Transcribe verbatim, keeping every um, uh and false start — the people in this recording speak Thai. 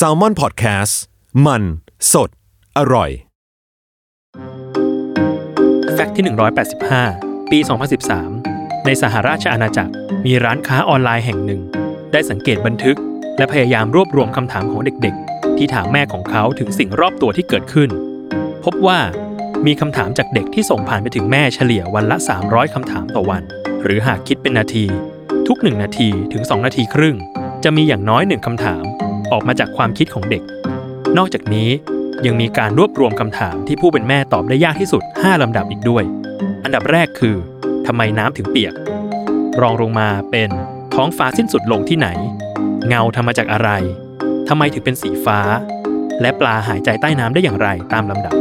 Salmon Podcast มันสดอร่อยแฟกต์ที่หนึ่งร้อยแปดสิบห้าปีสองพันสิบสามในสหราชอาณาจักรมีร้านค้าออนไลน์แห่งหนึ่งได้สังเกตบันทึกและพยายามรวบรวมคำถามของเด็กๆที่ถามแม่ของเขาถึงสิ่งรอบตัวที่เกิดขึ้นพบว่ามีคำถามจากเด็กที่ส่งผ่านไปถึงแม่เฉลี่ยวันละสามร้อยคำถามต่อวันหรือหากคิดเป็นนาทีทุกหนึ่งนาทีถึงสองนาทีครึ่งจะมีอย่างน้อยหนึ่งคำถามออกมาจากความคิดของเด็กนอกจากนี้ยังมีการรวบรวมคำถามที่ผู้เป็นแม่ตอบได้ยากที่สุดห้าลำดับอีกด้วยอันดับแรกคือทำไมน้ำถึงเปียกรองลงมาเป็นท้องฟ้าสิ้นสุดลงที่ไหนเงาทำมาจากอะไรทำไมถึงเป็นสีฟ้าและปลาหายใจใต้น้ำได้อย่างไรตามลำดับ